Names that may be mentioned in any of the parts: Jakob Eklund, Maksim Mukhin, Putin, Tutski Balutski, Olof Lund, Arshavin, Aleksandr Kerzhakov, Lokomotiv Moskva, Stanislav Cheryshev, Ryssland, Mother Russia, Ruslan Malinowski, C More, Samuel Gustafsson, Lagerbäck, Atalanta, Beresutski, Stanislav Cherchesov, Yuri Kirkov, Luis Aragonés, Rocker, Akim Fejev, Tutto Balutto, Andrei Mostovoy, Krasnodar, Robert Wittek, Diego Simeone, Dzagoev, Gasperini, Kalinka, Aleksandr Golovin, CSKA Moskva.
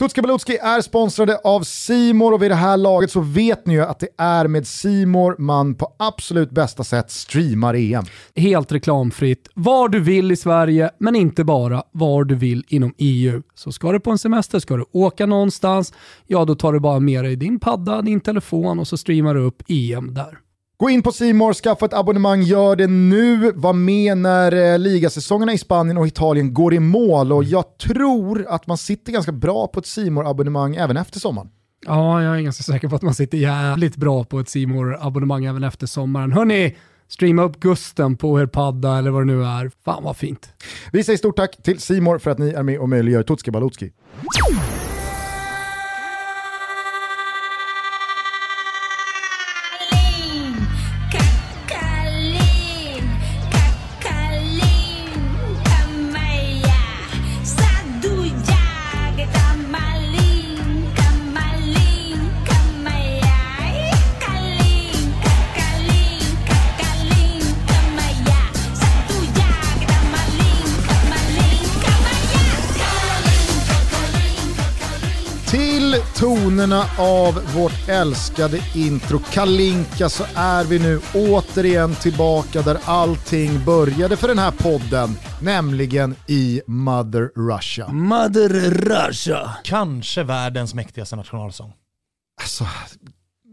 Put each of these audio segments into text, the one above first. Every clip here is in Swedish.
Tutski Balutski är sponsrade av Simor och vid det här laget så vet ni ju att det är med Simor man på absolut bästa sätt streamar EM. Helt reklamfritt, var du vill i Sverige men inte bara, var du vill inom EU. Så ska du på en semester, ska du åka någonstans, ja då tar du bara med dig din padda, din telefon och så streamar du upp EM där. Gå in på C More, skaffa ett abonnemang, gör det nu. Var med när ligasäsongerna i Spanien och Italien går i mål. Och jag tror att man sitter ganska bra på ett C More-abonnemang även efter sommaren. Ja, jag är ganska säker på att man sitter jävligt bra på ett C More-abonnemang även efter sommaren. Hörrni, streama upp Gusten på Herpadda eller vad det nu är. Fan vad fint. Vi säger stort tack till C More för att ni är med och möjliggör Tutski Balutski. Tonerna av vårt älskade intro Kalinka så är vi nu återigen tillbaka där allting började för den här podden, nämligen i Mother Russia. Mother Russia. Kanske världens mäktigaste nationalsång. Alltså,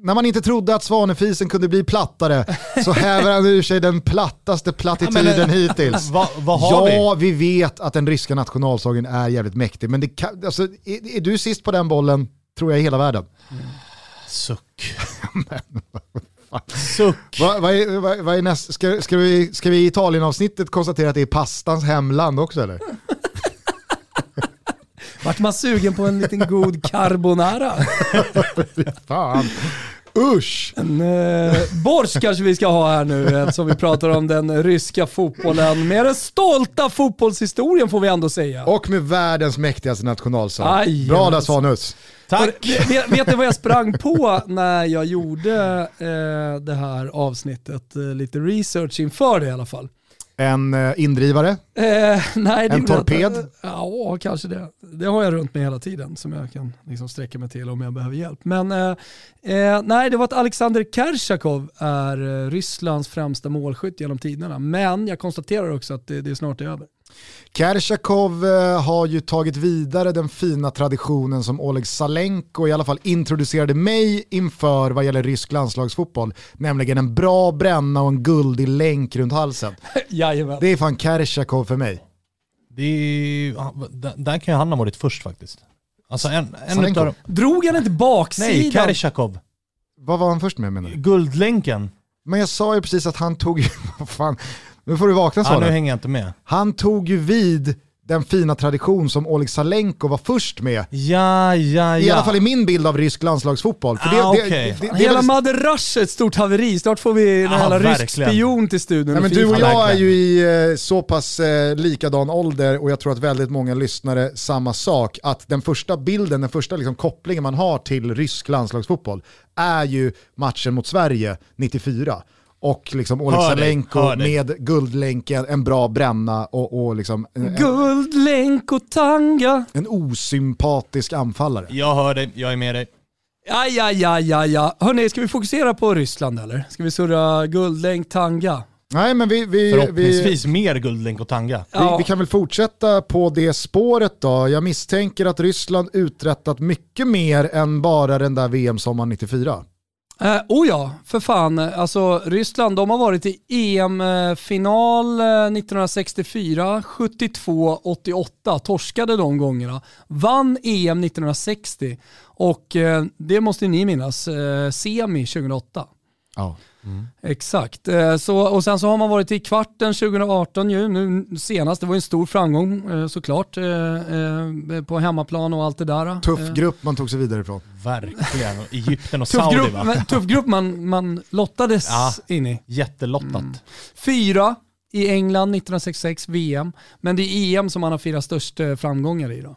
när man inte trodde att svanefisen kunde bli plattare så häver han ur sig den plattaste plattituden hittills. Vad har vi? Vi vet att den ryska nationalsången är jävligt mäktig, men det kan, alltså, är du sist på den bollen? Tror jag i hela världen. Suck. Suck. Vad är nästa? Ska vi i Italien-avsnittet konstatera att det är pastans hemland också, eller? Vart man sugen på en liten god carbonara? Fan. Usch! En borst kanske vi ska ha här nu eftersom vi pratar om den ryska fotbollen. Med den stolta fotbollshistorien får vi ändå säga. Och med världens mäktigaste nationalsång. Bra där, Svanus. Tack! Vet ni vad jag sprang på när jag gjorde det här avsnittet? Lite research inför det i alla fall. En indrivare? Nej, en torped? Ja, kanske det. Det har jag runt mig hela tiden som jag kan liksom sträcka mig till om jag behöver hjälp. Men nej, det var att Aleksandr Kerzhakov är Rysslands främsta målskytt genom tiderna. Men jag konstaterar också att det snart är över. Kerzhakov har ju tagit vidare den fina traditionen som Oleg Salenko i alla fall introducerade mig inför vad gäller rysk landslagsfotboll, nämligen en bra bränna och en guldig länk runt halsen. Jajamän. Det är fan Kerzhakov för mig. Det är, där kan ju han ha varit först faktiskt. Alltså en utav dem. Drog han inte baksidan? Nej, Kerzhakov. Vad var han först med, menar du? Guldlänken. Men jag sa ju precis att han tog... fan. Nu får du vakna, sa nu hänger jag inte med. Han tog ju vid den fina tradition som Oleg Salenko var först med. Ja. I alla fall i min bild av rysk landslagsfotboll. För det hela Mother Russia är ett stort haveri. Snart får vi en hela rysk spion till studion. Nej, men du och jag är ju i så pass likadan ålder och jag tror att väldigt många lyssnare samma sak. Att den första bilden, den första liksom kopplingen man har till rysk landslagsfotboll är ju matchen mot Sverige 94. Och liksom Oleg Salenko med guldlänken, en bra bränna och liksom... Guldlänko tanga! En osympatisk anfallare. Jag hör dig, jag är med dig. Ja. Hörrni, ska vi fokusera på Ryssland eller? Ska vi surra guldlänk tanga? Nej, men vi förhoppningsvis mer guldlänk och tanga. Ja. Vi kan väl fortsätta på det spåret då. Jag misstänker att Ryssland uträttat mycket mer än bara den där VM-sommaren 94. Ja, för fan. Alltså, Ryssland, de har varit i EM-final 1964, 72, 88. Torskade de gångerna. Vann EM 1960. Och det måste ni minnas. Semi 2008. Ja. Mm. Exakt. Och sen så har man varit i kvarten 2018 ju. Nu senast, det var en stor framgång såklart på hemmaplan och allt det där. Tuff grupp man tog sig vidare ifrån. Verkligen. Egypten och Saudi, va? Tuff grupp man lottades in i. Jättelottat. Mm. 4 i England 1966 VM. Men det är EM som man har 4 största framgångar i då.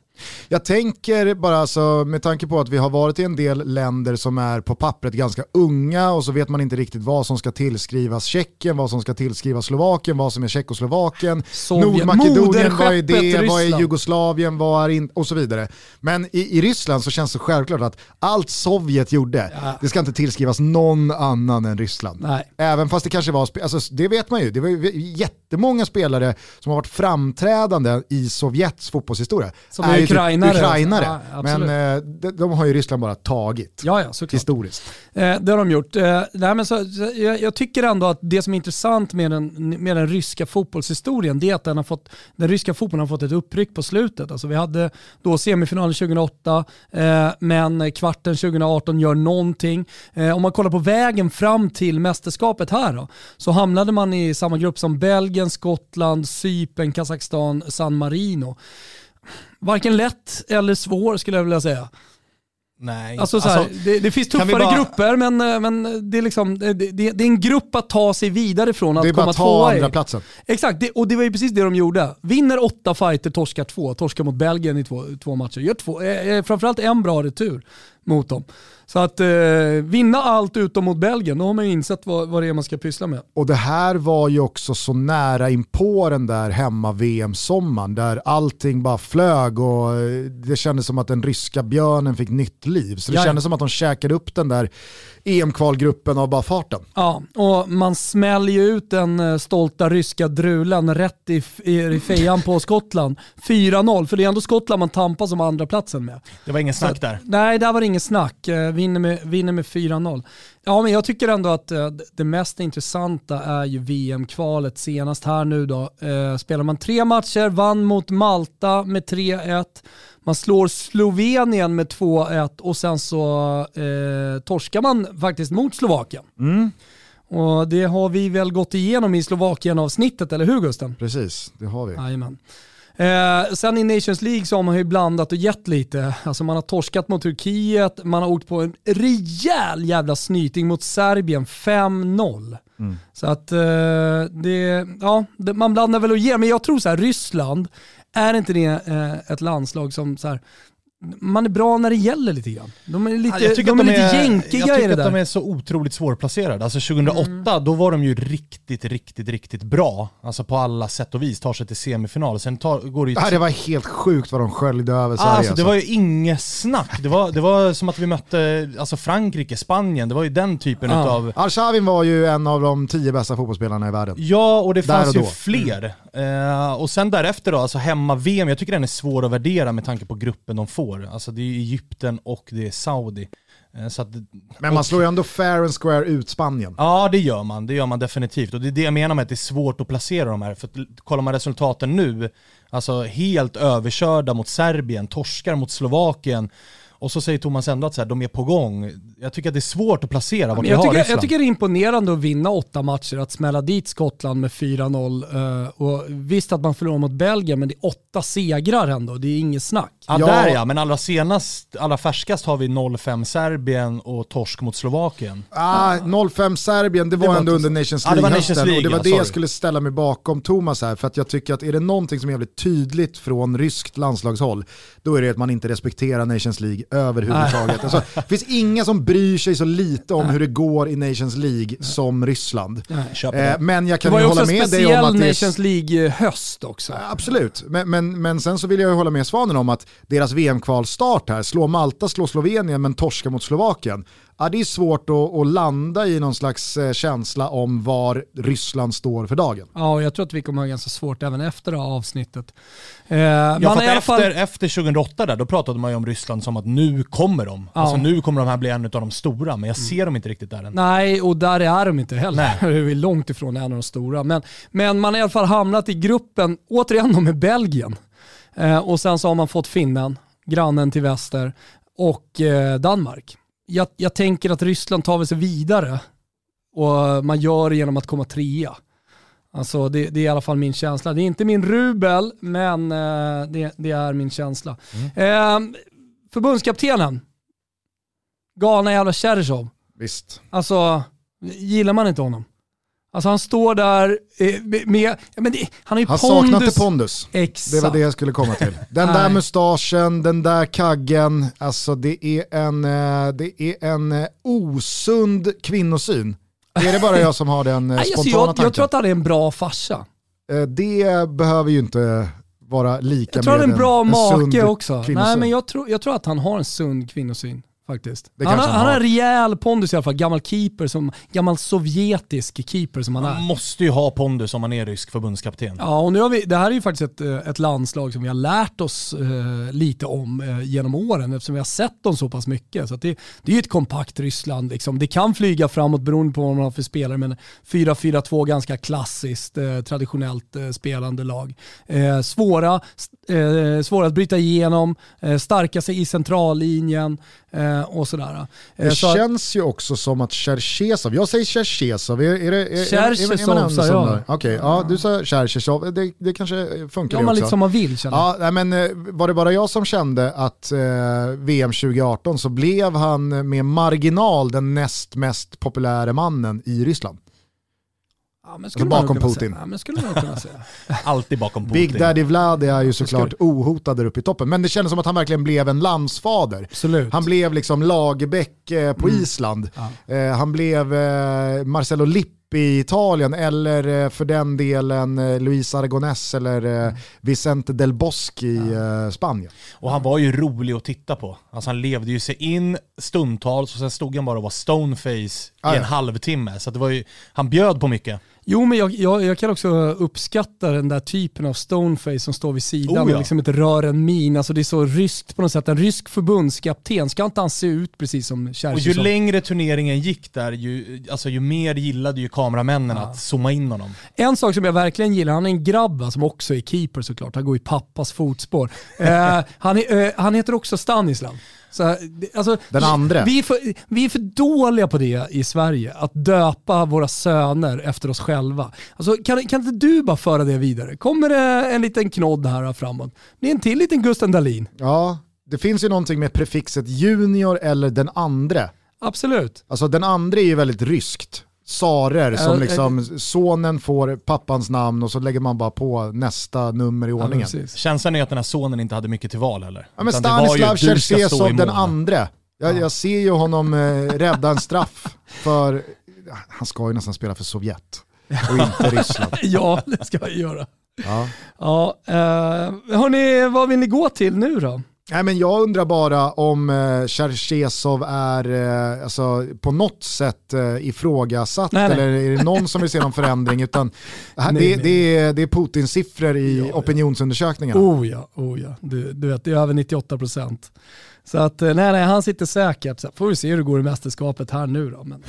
Jag tänker bara alltså, med tanke på att vi har varit i en del länder som är på pappret ganska unga och så vet man inte riktigt vad som ska tillskrivas Tjeckien, vad som ska tillskrivas Slovakien, vad som är Tjeckoslovakien, Nordmakedonien, vad är det, vad är Jugoslavien, vad är och så vidare. Men i Ryssland så känns det självklart att allt Sovjet gjorde, det ska inte tillskrivas någon annan än Ryssland. Nej. Även fast det kanske var, alltså, det vet man ju, det var ju jättemånga spelare som har varit framträdande i Sovjets fotbollshistoria. Som är ukrainare. Ja, men de har ju Ryssland bara tagit historiskt. Det har de gjort. Nej, men så, jag tycker ändå att det som är intressant med den ryska fotbollshistorien det är att den ryska fotbollen har fått ett uppryck på slutet. Alltså, vi hade då semifinalen 2008 men kvarten 2018 gör någonting. Om man kollar på vägen fram till mästerskapet här då, så hamnade man i samma grupp som Belgien, Skottland, Cypern, Kazakstan, San Marino. Varken lätt eller svår skulle jag vilja säga. Nej. Alltså, såhär, det finns tuffare grupper men det är liksom det är en grupp att ta sig vidare från att komma tvåa. Andra platsen. Exakt, och det var ju precis det de gjorde. Vinner 8 fighter, torskar 2, torskar mot Belgien i två matcher. Gör 2, framförallt en bra retur mot dem. Så att vinna allt utom mot Belgien, då har man ju insett vad det är man ska pyssla med. Och det här var ju också så nära in på den där hemma-VM-sommaren där allting bara flög och det kändes som att den ryska björnen fick nytt liv. Så det kändes som att de käkade upp den där EM-kvalgruppen av bara farten. Ja, och man smäller ju ut den stolta ryska drulen rätt i fejan på Skottland. 4-0, för det är ändå Skottland man tampas om andra platsen med. Det var ingen snack där. Nej, där var det ingen snack. Vinner med 4-0. Ja, men jag tycker ändå att det mest intressanta är ju VM-kvalet senast här nu då. Spelar man 3 matcher, vann mot Malta med 3-1. Man slår Slovenien med 2-1 och sen så torskar man faktiskt mot Slovakien. Mm. Och det har vi väl gått igenom i Slovakien-avsnittet, eller hur Gusten? Precis, det har vi. Jajamän. Sen i Nations League så har man ju blandat och gett lite. Alltså man har torskat mot Turkiet, man har åkt på en rejäl jävla snyting mot Serbien 5-0. Mm. Så att man blandar väl och ger. Men jag tror så här, Ryssland är inte det ett landslag som så här, man är bra när det gäller lite grann. De är lite, jag tycker att de är lite jänkiga. Jag tycker att de är så otroligt svårplacerade. Alltså 2008, då var de ju riktigt, riktigt, riktigt bra. Alltså på alla sätt och vis tar sig till semifinal. Sen går det ju... Det var helt sjukt vad de sköljde över Sverige. Alltså, det var ju inget snack. Det var som att vi mötte alltså Frankrike, Spanien. Det var ju den typen av... Arshavin var ju en av de 10 bästa fotbollsspelarna i världen. Ja, och det fanns ju fler. Och sen därefter då, alltså hemma-VM. Jag tycker den är svår att värdera med tanke på gruppen de får. Alltså det är Egypten och det är Saudi. Så att, men man slår ju ändå fair and square ut Spanien. Ja, det gör man definitivt. Och det är det jag menar med att det är svårt att placera de här. För att, kollar man resultaten nu, alltså helt överkörda mot Serbien, torskar mot Slovakien. Och så säger Thomas ändå att så här, de är på gång. Jag tycker att det är svårt att placera vart jag tycker det är imponerande att vinna 8 matcher, att smälla dit Skottland med 4-0. Och visst att man förlorar mot Belgien, men det är 8 segrar ändå. Det är inget snack. Men allra färskast har vi 0-5 Serbien och torsk mot Slovakien. 0-5 Serbien, det var ändå under Nations League. Det var Nations League, och det var jag skulle ställa mig bakom Thomas här. För att jag tycker att är det någonting som är jävligt tydligt från ryskt landslagshåll, då är det att man inte respekterar Nations League överhuvudtaget. Alltså, det finns inga som bryr sig så lite om hur det går i Nations League som Ryssland. Men jag kan ju hålla med dig om att det är Nations League höst också. Absolut. Men sen så vill jag ju hålla med Svanen om att deras VM-kvalstart här, slå Malta, slå Slovenien men torska mot Slovakien. Ja, det är svårt att landa i någon slags känsla om var Ryssland står för dagen. Ja, och jag tror att vi kommer ha ganska svårt även efter det här avsnittet. Efter 2008 där, då pratade man ju om Ryssland som att nu kommer de. Ja. Alltså nu kommer de här bli en av de stora, men jag ser dem inte riktigt där än. Nej, och där är de inte heller. Nej. Vi är långt ifrån en av de stora. Men man har i alla fall hamnat i gruppen, återigen med Belgien. Och sen så har man fått Finland, grannen till väster, och Danmark. Jag tänker att Ryssland tar sig vidare och man gör det genom att komma 3:a. Alltså det är i alla fall min känsla. Det är inte min rubel, men det är min känsla. Mm. Förbundskaptenen, galna jävla Cheryshev. Visst. Alltså, gillar man inte honom? Alltså han står där med... Ja, men det, han är ju pondus. Han saknade pondus. Exakt. Det var det jag skulle komma till. Den där mustaschen, den där kaggen. Alltså det är en osund kvinnosyn. Är det bara jag som har den spontana tanken? Jag tror att han är en bra farsa. Det behöver ju inte vara lika med en sund kvinnosyn. Jag tror att han är en bra make också. Nej, men jag tror att han har en sund kvinnosyn. Faktiskt. Han har en rejäl pondus i alla fall. Gammal sovjetisk keeper som han är. Man måste ju ha pondus om man är rysk förbundskapten. Ja, och nu har vi, det här är ju faktiskt ett landslag som vi har lärt oss lite om genom åren eftersom vi har sett dem så pass mycket. Så att det är ju ett kompakt Ryssland. Liksom. Det kan flyga framåt beroende på vad man har för spelare, men 4-4-2 ganska klassiskt, traditionellt spelande lag. Svåra att bryta igenom, starka sig i centrallinjen. Och sådär. Det så känns ju också som att Cherchesov, jag säger Cherchesov, är det sa jag. Okej, ja, du sa Cherchesov, det kanske funkar det också. Ja, man lite som man vill känna. Ja, men var det bara jag som kände att VM 2018 så blev han med marginal den näst mest populära mannen i Ryssland? Ja, men alltså bakom Putin. Ja, men skulle man kunna säga. Alltid bakom Putin. Big Daddy Vlad är ju såklart ohotad där uppe i toppen. Men det kändes som att han verkligen blev en landsfader. Absolut. Han blev liksom Lagerbäck på Island. Ja. Han blev Marcello Lippi i Italien. Eller för den delen Luis Aragonés eller Vicente del Bosque i Spanien. Och han var ju rolig att titta på. Alltså han levde ju sig in stundtals och sen stod han bara och var stoneface i en halvtimme. Så det var ju, han bjöd på mycket. Jo, men jag kan också uppskatta den där typen av stoneface som står vid sidan och liksom inte rör en min. Alltså det är så ryskt på något sätt. En rysk förbundskapten, ska inte han se ut precis som Kershaw? Och ju längre turneringen gick där, ju mer gillade ju kameramännen att zooma in honom. En sak som jag verkligen gillar, han är en grabba som också är keeper såklart. Han går i pappas fotspår. Han heter också Stanislav. Så, alltså, den andra. Vi är för dåliga på det i Sverige, att döpa våra söner efter oss själva. Alltså, kan inte du bara föra det vidare? Kommer det en liten knodd här framåt? Det är en till liten Gusten Dahlin. Ja, det finns ju någonting med prefixet junior eller den andra. Absolut. Alltså den andra är ju väldigt ryskt. Sarer som liksom sonen får pappans namn och så lägger man bara på nästa nummer i ordningen. Ja, känslan är att den här sonen inte hade mycket till val eller? Ja, men Stanislav Cherchesov den andra. Jag ser ju honom rädda en straff för han ska ju nästan spela för Sovjet och inte Ryssland. Ja, det ska jag göra. Ja. Hörrni, vad vill ni gå till nu då? Nej, men jag undrar bara om Cherchesov är på något sätt ifrågasatt eller är det någon som vill se någon förändring utan det är Putin-siffror i opinionsundersökningarna. Oh ja. Du vet, det är över 98%. Så att, nej, han sitter säkert. Så får vi se hur det går i mästerskapet här nu då. Men...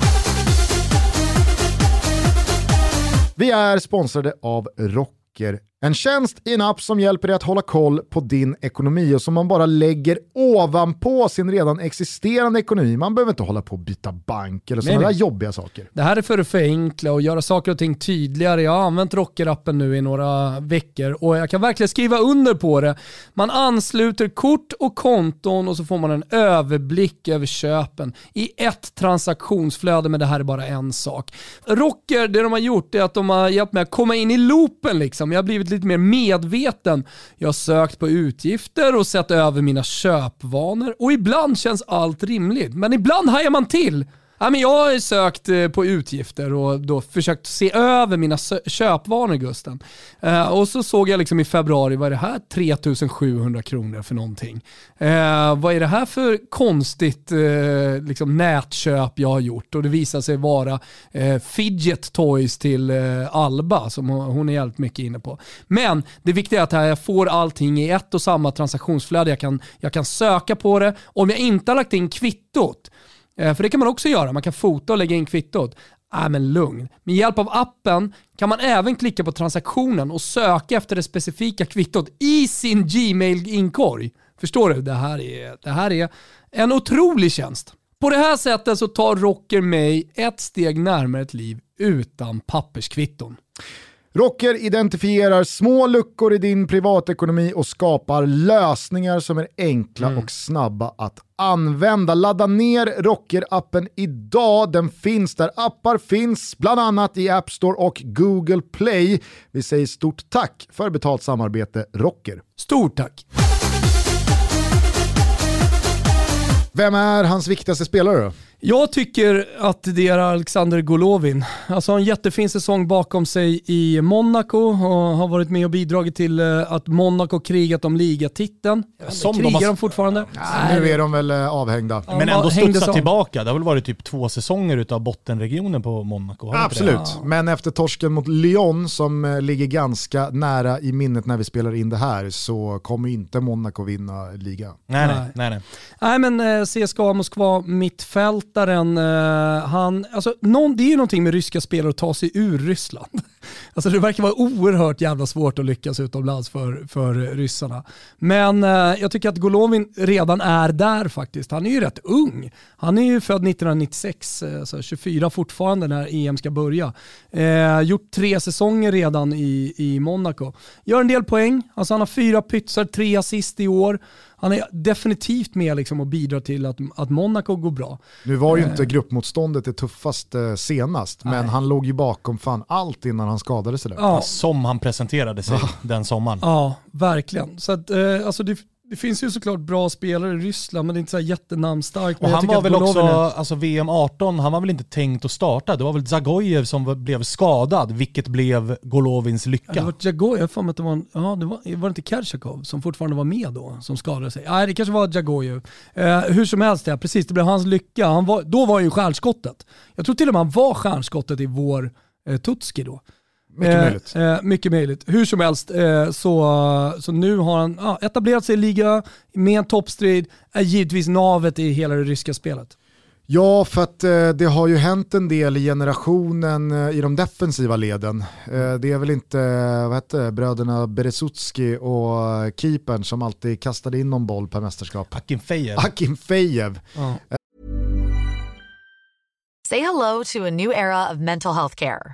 Vi är sponsrade av Rocker. En tjänst i en app som hjälper dig att hålla koll på din ekonomi och som man bara lägger ovanpå sin redan existerande ekonomi. Man behöver inte hålla på att byta bank eller sådana där jobbiga saker. Det här är för att förenkla och göra saker och ting tydligare. Jag har använt Rocker-appen nu i några veckor och jag kan verkligen skriva under på det. Man ansluter kort och konton och så får man en överblick över köpen i ett transaktionsflöde, men det här är bara en sak. Rocker, det de har gjort är att de har hjälpt mig att komma in i loopen liksom. Jag har blivit lite mer medveten. Jag har sökt på utgifter och sett över mina köpvanor och ibland känns allt rimligt. Men ibland hajar man till. Ja, men jag har sökt på utgifter och då försökt se över mina köpvanor, Gusten. Och så såg jag liksom i februari, vad är det här? 3700 kronor för någonting. Vad är det här för konstigt liksom nätköp jag har gjort? Och det visar sig vara fidget toys till Alba som hon är jävligt mycket inne på. Men det viktiga är att här jag får allting i ett och samma transaktionsflöde. Jag kan söka på det. Om jag inte har lagt in kvittot, för det kan man också göra. Man kan fota och lägga in kvittot. Men lugn. Med hjälp av appen kan man även klicka på transaktionen och söka efter det specifika kvittot i sin Gmail-inkorg. Förstår du? Det här är en otrolig tjänst. På det här sättet så tar Rocker mig ett steg närmare ett liv utan papperskvitton. Rocker identifierar små luckor i din privatekonomi och skapar lösningar som är enkla och snabba att använda. Ladda ner Rocker-appen idag. Den finns där appar finns, bland annat i App Store och Google Play. Vi säger stort tack för betalt samarbete, Rocker. Stort tack! Vem är hans viktigaste spelare då? Jag tycker att det är Aleksandr Golovin. Alltså en jättefin säsong bakom sig i Monaco och har varit med och bidragit till att Monaco krigat om ligatiteln. Som krigar de fortfarande? Nej. Nu är de väl avhängda. Men ändå studsat tillbaka. Det har väl varit typ 2 säsonger utav bottenregionen på Monaco. Absolut. Ja. Men efter torsken mot Lyon som ligger ganska nära i minnet när vi spelar in det här så kommer inte Monaco vinna ligan. Nej, men CSKA Moskva mittfält. Det är ju någonting med ryska spelare att ta sig ur Ryssland. Alltså det verkar vara oerhört jävla svårt att lyckas utomlands för ryssarna. Men jag tycker att Golovin redan är där faktiskt. Han är ju rätt ung. Han är ju född 1996, alltså 24 fortfarande när EM ska börja. Gjort 3 säsonger redan i Monaco. Gör en del poäng. Alltså han har 4 pytsar, 3 assist i år. Han är definitivt med liksom och bidrar till att Monaco går bra. Nu var ju inte gruppmotståndet det tuffaste senast, men han låg ju bakom fan allt innan han skadade sig där. Ja. Som han presenterade sig den sommaren. Ja, verkligen. Så att, det finns ju såklart bra spelare i Ryssland, men det är inte så jättenamnstarkt. Och han var väl också, alltså VM-18, han var väl inte tänkt att starta. Det var väl Dzagoev som blev skadad, vilket blev Golovins lycka. Det var Dzagoev, det var inte Kerzhakov som fortfarande var med då, som skadade sig. Nej, det kanske var Dzagoev. Hur som helst, det blev hans lycka. Då var han ju stjärnskottet. Jag tror till och med han var stjärnskottet i vår Tutski då. Mycket möjligt. Hur som helst så nu har han etablerat sig i liga med en toppstrid, är givetvis navet i hela det ryska spelet. Ja, för att det har ju hänt en del i generationen i de defensiva leden. Det är väl inte bröderna Beresutski och keepern som alltid kastade in någon boll per mästerskap. Akim Fejev. Ja. Say hello to a new era of mental health care.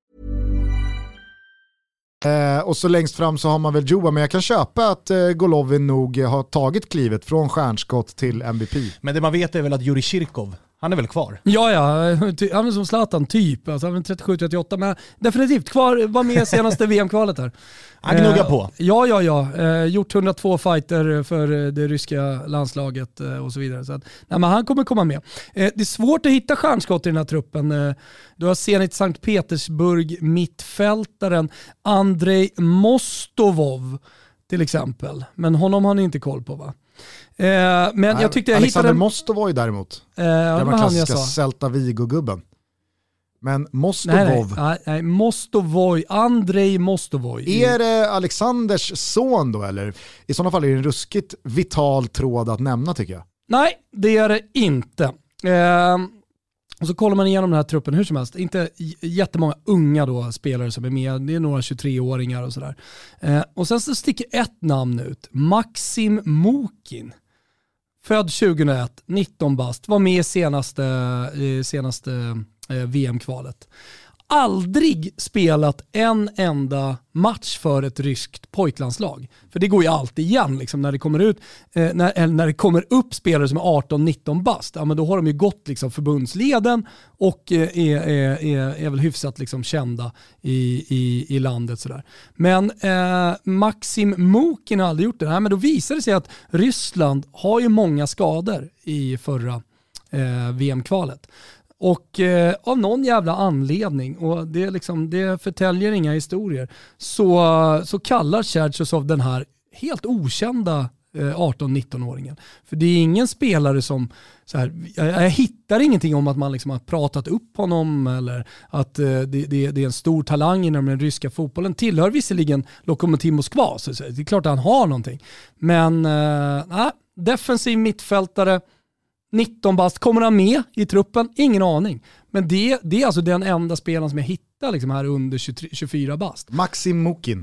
Och så längst fram så har man väl Dzyuba, men jag kan köpa att Golovin nog har tagit klivet från stjärnskott till MVP. Men det man vet är väl att Yuri Kirkov, han är väl kvar? Ja, han är som Zlatan typ, alltså, han är 37-38, men definitivt kvar, var med senaste VM-kvalet här. Han gnuggar på. Gjort 102 fighter för det ryska landslaget och så vidare. Så att, men han kommer komma med. Det är svårt att hitta stjärnskott i den här truppen. Du har Zenit Sankt Petersburg, mittfältaren Andrei Mostovoy till exempel. Men honom har ni inte koll på va? Men jag tyckte jag Aleksandr hittade... Mostovoy däremot. Det var klassiska Celta Vigo-gubben. Men Andrei Mostovoy. Är det Alexanders son då eller? I sådana fall är det en ruskigt vital tråd att nämna tycker jag. Nej, det är det inte. Och så kollar man igenom den här truppen hur som helst. Inte jättemånga unga då, spelare som är med. Det är några 23-åringar och sådär. Och sen så sticker ett namn ut. Maksim Mukhin. Född 2001, 19 bast. Var med i senaste VM-kvalet. Aldrig spelat en enda match för ett ryskt pojklandslag. För det går ju alltid igen liksom, när det kommer ut när det kommer upp spelare som är 18-19 bast. Ja, men då har de ju gått liksom förbundsleden och är väl hyfsat liksom kända i landet sådär. Men Maksim Mukhin har aldrig gjort det här, men då visar det sig att Ryssland har ju många skador i förra VM-kvalet. Och av någon jävla anledning, och det, liksom, det förtäljer inga historier, så kallar Cherchesov den här helt okända 18-19-åringen. För det är ingen spelare som så här, jag hittar ingenting om att man liksom har pratat upp honom eller att det är en stor talang inom den ryska fotbollen. Tillhör visserligen Lokomotiv Moskva, så det är klart att han har någonting. Men defensiv mittfältare, 19 bast, kommer han med i truppen? Ingen aning. Men det är alltså den enda spelaren som jag hittar liksom här under 24 bast.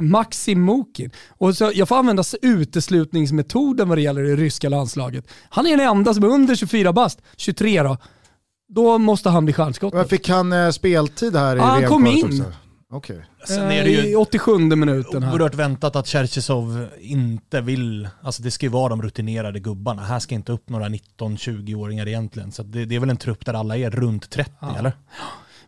Maksim Mukhin. Och så jag får använda uteslutningsmetoden vad det gäller det ryska landslaget. Han är den enda som är under 24 bast. 23 då måste han bli stjärnskottet. Och fick han speltid här i VM? Han kom in. Okej. Sen är det ju i 87:e minuten här. Oerhört väntat att Cherchesov inte vill, alltså det ska ju vara de rutinerade gubbarna. Här ska inte upp några 19-20-åringar egentligen. Så det är väl en trupp där alla är runt 30, eller?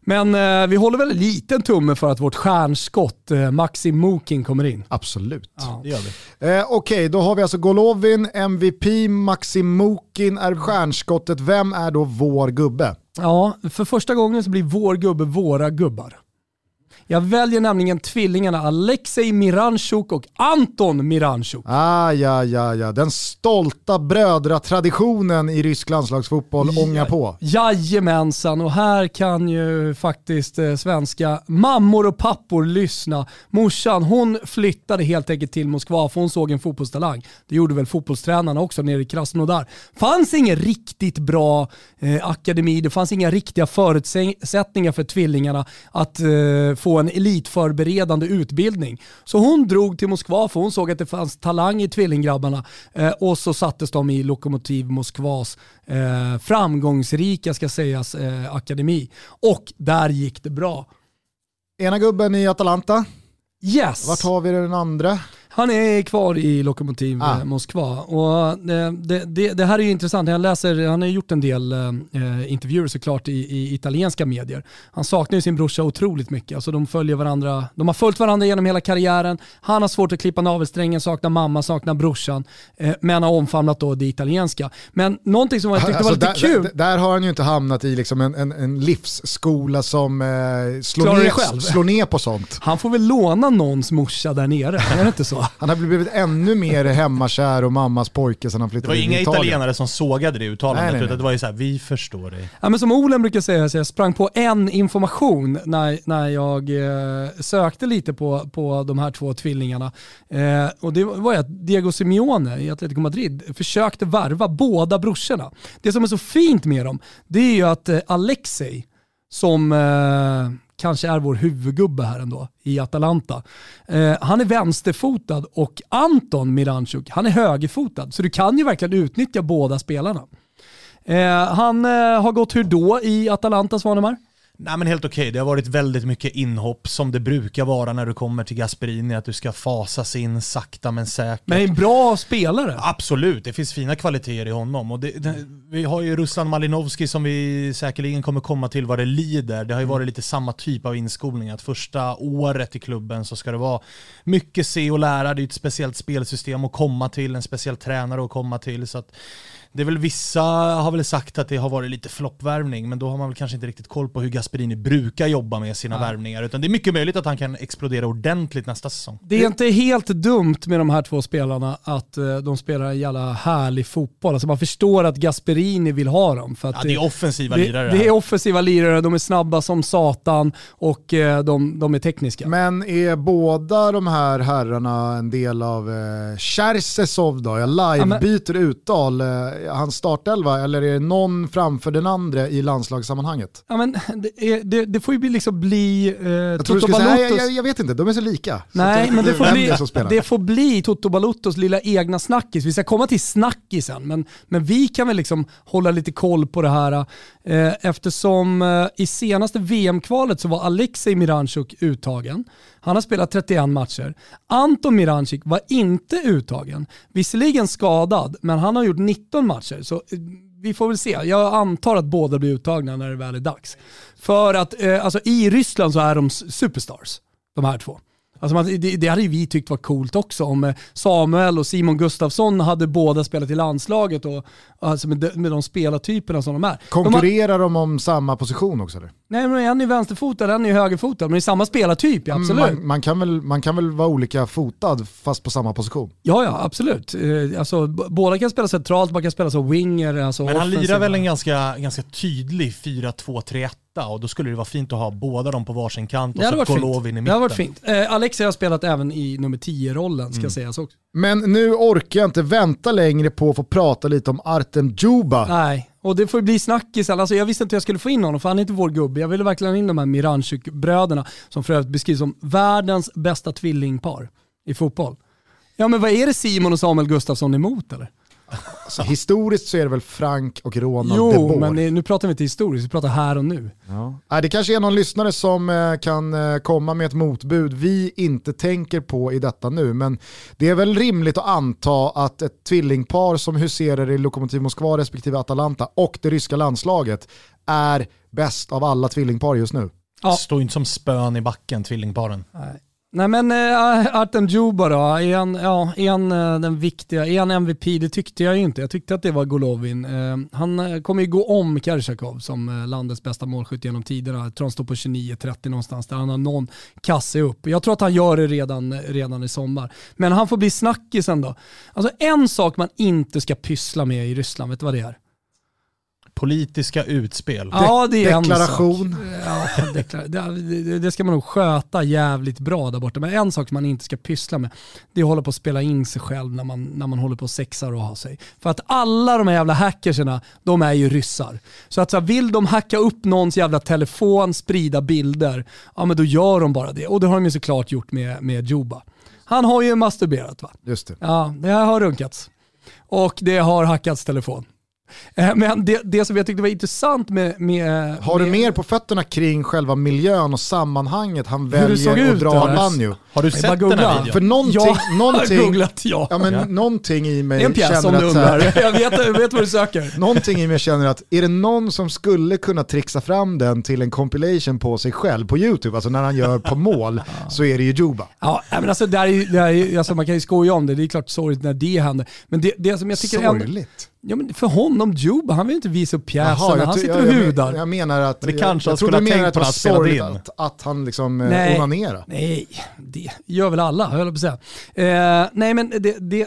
Men vi håller väl en liten tumme för att vårt stjärnskott Maksim Mukhin kommer in. Absolut. Ja. Det gör vi. Okej, då har vi alltså Golovin, MVP, Maksim Mukhin är stjärnskottet. Vem är då vår gubbe? Ja, för första gången så blir vår gubbe våra gubbar. Jag väljer nämligen tvillingarna Aleksei Miranchuk och Anton Miranchuk. Ja. Den stolta brödratraditionen i rysk landslagsfotboll ångar på. Jajamensan, och här kan ju faktiskt svenska mammor och pappor lyssna. Morsan, hon flyttade helt enkelt till Moskva för hon såg en fotbollstalang. Det gjorde väl fotbollstränarna också nere i Krasnodar. Fanns ingen riktigt bra akademi, det fanns inga riktiga förutsättningar för tvillingarna att få en elitförberedande utbildning. Så hon drog till Moskva för hon såg att det fanns talang i tvillinggrabbarna och så sattes de i Lokomotiv Moskvas framgångsrika, ska sägas, akademi. Och där gick det bra. Ena gubben i Atalanta. Yes. Vart har vi den andra? Han är kvar i Lokomotiv Moskva. Och det här är ju intressant. Han har gjort en del intervjuer såklart i italienska medier. Han saknar ju sin brorsa otroligt mycket. Alltså, de följer varandra. De har följt varandra genom hela karriären. Han har svårt att klippa navelsträngen, saknar mamma, saknar brorsan. Men har omfamnat då det italienska. Men någonting som jag tyckte var lite kul. Där har han ju inte hamnat i liksom en livsskola som slår ner på sånt. Han får väl låna någons morsa där nere. Är det inte så? Han har blivit ännu mer hemmakär och mammas pojke sedan han flyttade till Italien. Det var inga italienare som sågade det uttalandet, utan det var ju så här, vi förstår dig. Ja, men som Olen brukar säga, så jag sprang på en information när jag sökte lite på de här två tvillingarna. Och det var att Diego Simeone i Atletico Madrid försökte värva båda brorsorna. Det som är så fint med dem, det är ju att Alexei, som kanske är vår huvudgubbe här ändå i Atalanta. Han är vänsterfotad och Anton Miranchuk, han är högerfotad. Så du kan ju verkligen utnyttja båda spelarna. Han har gått hur då i Atalanta, Svanemar? Nej, men helt okej. Det har varit väldigt mycket inhopp som det brukar vara när du kommer till Gasperini, att du ska fasas in sakta men säkert. Men en bra spelare. Absolut, det finns fina kvaliteter i honom. Och vi har ju Ruslan Malinowski som vi säkerligen kommer komma till vad det lider. Det har ju varit lite samma typ av inskolning, att första året i klubben så ska det vara mycket se och lära. Det är ett speciellt spelsystem att komma till, en speciell tränare att komma till, så att det är väl vissa har väl sagt att det har varit lite floppvärvning, men då har man väl kanske inte riktigt koll på hur Gasperini brukar jobba med sina värvningar, utan det är mycket möjligt att han kan explodera ordentligt nästa säsong. Det är inte helt dumt med de här två spelarna att de spelar en jävla härlig fotboll. Alltså man förstår att Gasperini vill ha dem. För att det är offensiva lirare. Det är offensiva lirare, de är snabba som satan och de är tekniska. Men är båda de här herrarna en del av Cherchesov då? Jag live-byter uttal. Hans startelva, eller är det någon framför den andra i landslagssammanhanget? Ja, men det får ju bli Toto Baluttos. Jag vet inte, de är så lika. Nej, så men det får bli Toto Baluttos lilla egna snackis. Vi ska komma till snackisen, men vi kan väl hålla lite koll på det här eftersom i senaste VM-kvalet så var Aleksej Miranchuk uttagen. Han har spelat 31 matcher. Anton Miranchuk var inte uttagen. Visserligen skadad, men han har gjort 19 matcher. Så vi får väl se. Jag antar att båda blir uttagna när det väl är dags. För att i Ryssland så är de superstars, de här två. Alltså det hade ju vi tyckt var coolt också om Samuel och Simon Gustafsson hade båda spelat i landslaget och alltså med de spelartyperna som de är. Konkurrerar de om samma position också eller? Nej, men en är vänsterfotad, en är högerfotad, men det är samma spelartyp, ja, absolut. Man kan väl vara olika fotad fast på samma position? Ja, absolut. Alltså, båda kan spela centralt, man kan spela som winger. Alltså men han lirar väl en ganska tydlig 4-2-3-1 och då skulle det vara fint att ha båda dem på varsin kant och så Golovin i mitten. Det har varit fint. Alex har spelat även i nummer 10-rollen, ska sägas också. Men nu orkar jag inte vänta längre på att få prata lite om Artem Dzyuba. Nej. Och det får bli snackis. Alltså jag visste inte att jag skulle få in honom för han är inte vår gubbe. Jag ville verkligen in de här Miranchuk-bröderna som för övrigt beskrivs som världens bästa tvillingpar i fotboll. Ja, men vad är det Simon och Samuel Gustafsson emot eller? Alltså, historiskt så är det väl Frank och Ronald de Boer. Jo, men nu pratar vi inte historiskt, vi pratar här och nu. Ja. Det kanske är någon lyssnare som kan komma med ett motbud vi inte tänker på i detta nu, men det är väl rimligt att anta att ett tvillingpar som huserar i Lokomotiv Moskva respektive Atalanta och det ryska landslaget är bäst av alla tvillingpar just nu. Ja. Står inte som spön i backen, tvillingparen. Nej. Nej, men Artem Dzyuba då, den viktiga, MVP, det tyckte jag ju inte. Jag tyckte att det var Golovin. Han kommer ju gå om Kerzhakov som landets bästa målskytt genom tiderna. Jag tror han står på 29-30 någonstans där han har någon kasse upp. Jag tror att han gör det redan i sommar. Men han får bli snackisen då. Alltså en sak man inte ska pyssla med i Ryssland, vet du vad det är? Politiska utspel. Ja, det är deklaration. Det ska man nog sköta jävligt bra där borta. Men en sak man inte ska pyssla med, det är att hålla på att spela in sig själv när man håller på och sexar och har sig. För att alla de här jävla hackerserna, de är ju ryssar. Så att vill de hacka upp någons jävla telefon, sprida bilder, ja men då gör de bara det. Och det har de ju såklart gjort med Dzyuba. Han har ju masturberat, va? Just det. Ja, det har runkats. Och det har hackats telefon. Men det som jag tyckte var intressant med har du mer på fötterna kring själva miljön och sammanhanget han väljer att dra manju? Har du sett den här videon? För någonting jag har googlat, någonting i mig en pjäs känner att här, jag vet vad du söker. Någonting i mig känner att är det någon som skulle kunna trixa fram den till en compilation på sig själv på YouTube, alltså när han gör på mål så är det ju Dzyuba. Ja, men alltså där är alltså man kan ju skoja om det. Det är klart sorgligt när det händer, men det som jag tycker är ja, men för honom Dzyuba, han vill inte visa upp pjäserna. Han sitter och hudar. Jag menar att det kanske jag tror du menar att det var sorgligt att han liksom onanerade. Nej, det gör väl alla, höll jag på att säga. Nej, men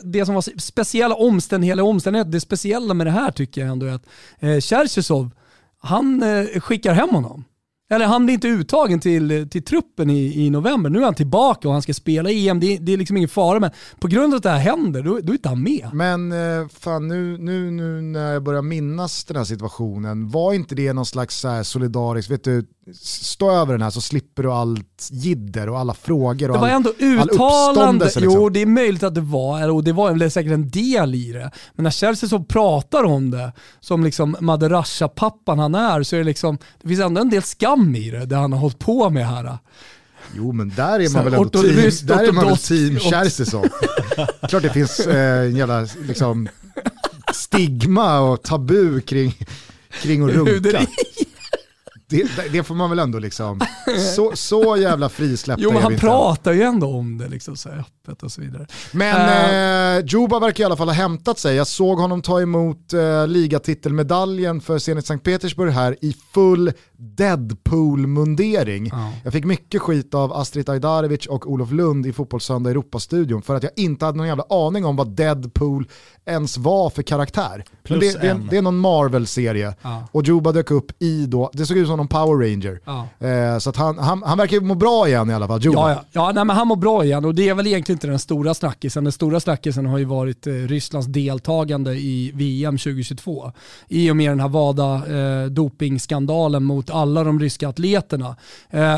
det som var speciella omständigheter, det speciella med det här tycker jag ändå är att Cherchesov, han skickar hem honom. Eller han blir inte uttagen till truppen i november. Nu är han tillbaka och han ska spela EM. Det är liksom ingen fara, men på grund av att det här händer då är inte han med. Men fan, nu när jag börjar minnas den här situationen, var inte det någon slags så här solidarisk, vet du, stå över den här så slipper du allt jidder och alla frågor och det var ändå uttalande liksom. Jo, det är möjligt att det var, och det var säkert en del i det, men när Chelsea så pratar om det som liksom Mother Russia pappan han är, så är det liksom, det finns ändå en del skam i det han har hållit på med här. Jo, men där är man väl ändå team Chelsea. Klart det finns jävla liksom stigma och tabu kring att runka. Det får man väl ändå liksom så jävla frisläppta. Jo, men han pratar ju ändå om det liksom så öppet och så vidare. Men Dzyuba verkar i alla fall ha hämtat sig. Jag såg honom ta emot ligatitelmedaljen för Zenit Sankt Petersburg här i full Deadpool-mundering. Jag fick mycket skit av Astrid Ajdarevic och Olof Lund i Fotbollssöndag Europastudion för att jag inte hade någon jävla aning om vad Deadpool ens var för karaktär. Men det är någon Marvel-serie. Och Dzyuba dök upp i då, det såg ut som någon Power Ranger. Så att han verkar må bra igen i alla fall, Dzyuba. Men han mår bra igen, och det är väl egentligen inte den stora snackisen. Den stora snackisen har ju varit Rysslands deltagande i VM 2022. I och med den här WADA-dopingskandalen mot alla de ryska atleterna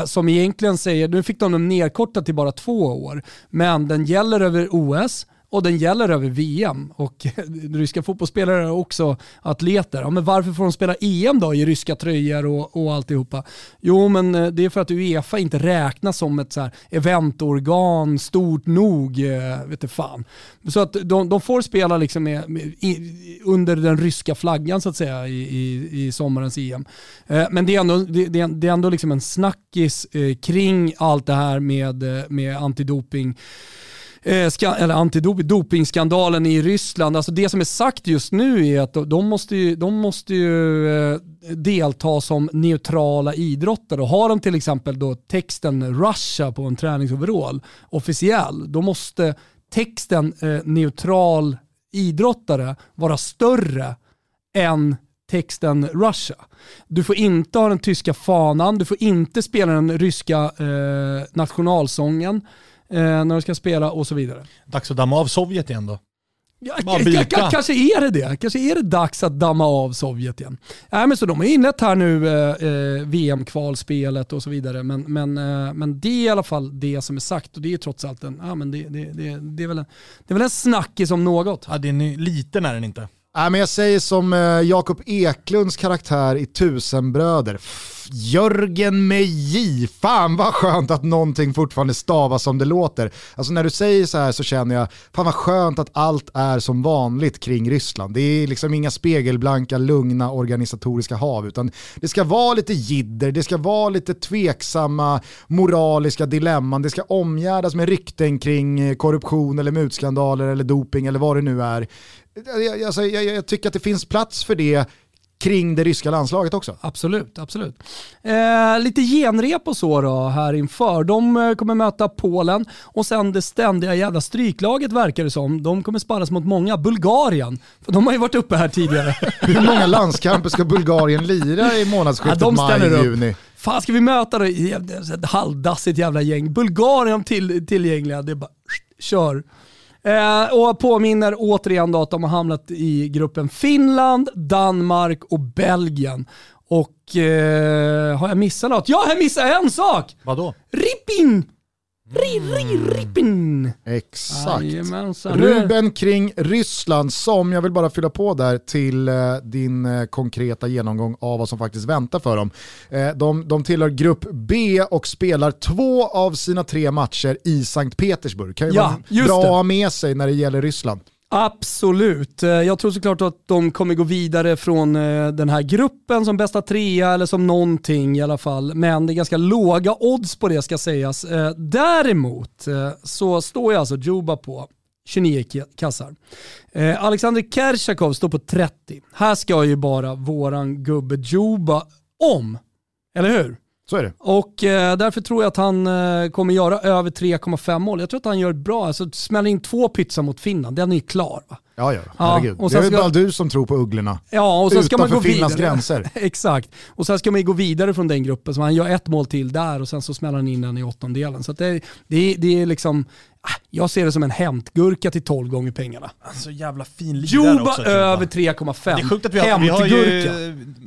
som egentligen säger, nu fick de dem nedkortat till bara 2 år, men den gäller över OS och den gäller över VM. Och ryska fotbollsspelare är också atleter. Ja, men varför får de spela EM då i ryska tröjor och alltihopa? Jo, men det är för att UEFA inte räknas som ett så här eventorgan stort nog, vet du fan. Så att de får spela liksom under den ryska flaggan så att säga i sommarens EM. Men det är ändå liksom en snackis kring allt det här med antidoping. Eller antidopingskandalen i Ryssland. Alltså det som är sagt just nu är att de måste ju delta som neutrala idrottare. Och har de till exempel då texten Russia på en träningsoverall officiell, då måste texten neutral idrottare vara större än texten Russia. Du får inte ha den tyska fanan, du får inte spela den ryska nationalsången när de ska spela och så vidare. Dags att damma av Sovjet igen då? Ja, kanske är det dags att damma av Sovjet igen. Men så de har inlett här nu VM-kvalspelet och så vidare, men det är i alla fall det som är sagt, och det är trots allt det är väl en snackis som något. Ja, det är lite när den inte. Nej, men jag säger som Jakob Eklunds karaktär i Tusenbröder. Jörgen med J. Fan vad skönt att någonting fortfarande stavas som det låter. Alltså när du säger så här så känner jag, fan vad skönt att allt är som vanligt kring Ryssland. Det är liksom inga spegelblanka, lugna organisatoriska hav, utan det ska vara lite jidder, det ska vara lite tveksamma moraliska dilemman, det ska omgärdas med rykten kring korruption eller mutskandaler eller doping eller vad det nu är. Alltså, jag tycker att det finns plats för det kring det ryska landslaget också. Absolut, absolut. Lite genrep och så då här inför. De kommer möta Polen och sen det ständiga jävla stryklaget verkar det som. De kommer sparras mot många. Bulgarien, för de har ju varit uppe här tidigare. Hur många landskamper ska Bulgarien lira i månadsskiftet maj-juni? Fan, ska vi möta då? Ett halvdassigt jävla gäng. Bulgarien tillgängliga, det är bara kör. Och påminner återigen då att de har hamnat i gruppen Finland, Danmark och Belgien. Och har jag missat något? Ja, jag missade en sak! Vadå? Rippin! Rippin! Exakt. Ajamensan. Ruben kring Ryssland, som jag vill bara fylla på där till din konkreta genomgång av vad som faktiskt väntar för dem. De tillhör grupp B och spelar 2 av sina 3 matcher i Sankt Petersburg. Kan ju vara bra att ha med sig när det gäller Ryssland. Absolut. Jag tror såklart att de kommer gå vidare från den här gruppen som bästa trea eller som någonting i alla fall. Men det är ganska låga odds på det, ska sägas. Däremot så står jag alltså Dzyuba på 29 kassar. Aleksandr Kerzhakov står på 30. Här ska ju bara våran gubbe Dzyuba om. Eller hur? Så är det. Och därför tror jag att han kommer göra över 3,5 mål. Jag tror att han gör bra. Alltså smäller in 2 pytsar mot Finland. Den är ju klar, va? Ja. Herregud. Och sen det är väl du som tror på ugglorna. Ja, och sen ska man gå Finlands gränser. Exakt. Och sen ska man ju gå vidare från den gruppen. Så han gör 1 mål till där och sen så smäller han in den i 8:e delen. Så att det är liksom... Jag ser det som en hämtgurka till 12 gånger pengarna. Alltså jävla fin lirar också. Dzyuba över 3,5. Det är sjukt att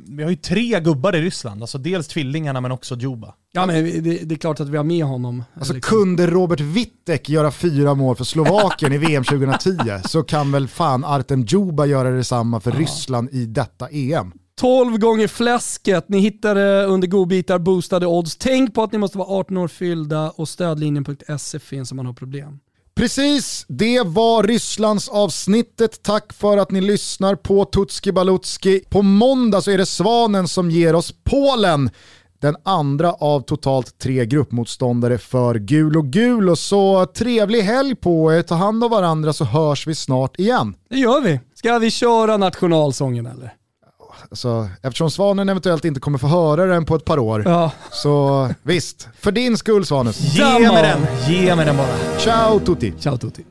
vi har ju 3 gubbar i Ryssland. Alltså dels tvillingarna men också Dzyuba. Ja, men det är klart att vi har med honom. Alltså liksom. Kunde Robert Wittek göra 4 mål för Slovakien i VM 2010 så kan väl fan Artem Dzyuba göra detsamma för Ryssland i detta EM. 12 gånger fläsket. Ni hittade under godbitar boostade odds. Tänk på att ni måste vara 18 år fyllda och stödlinjen.se finns om man har problem. Precis, det var Rysslands avsnittet. Tack för att ni lyssnar på Tutski Balutski. På måndag så är det Svanen som ger oss Polen. Den andra av totalt 3 gruppmotståndare för Gul och Gul. Och så trevlig helg på er. Ta hand om varandra så hörs vi snart igen. Det gör vi. Ska vi köra nationalsången eller? Alltså, eftersom Svanen eventuellt inte kommer få höra den på ett par år. Ja. Så visst, för din skull Svanen. Ge mig den bara. Ciao tutti. Ciao tutti.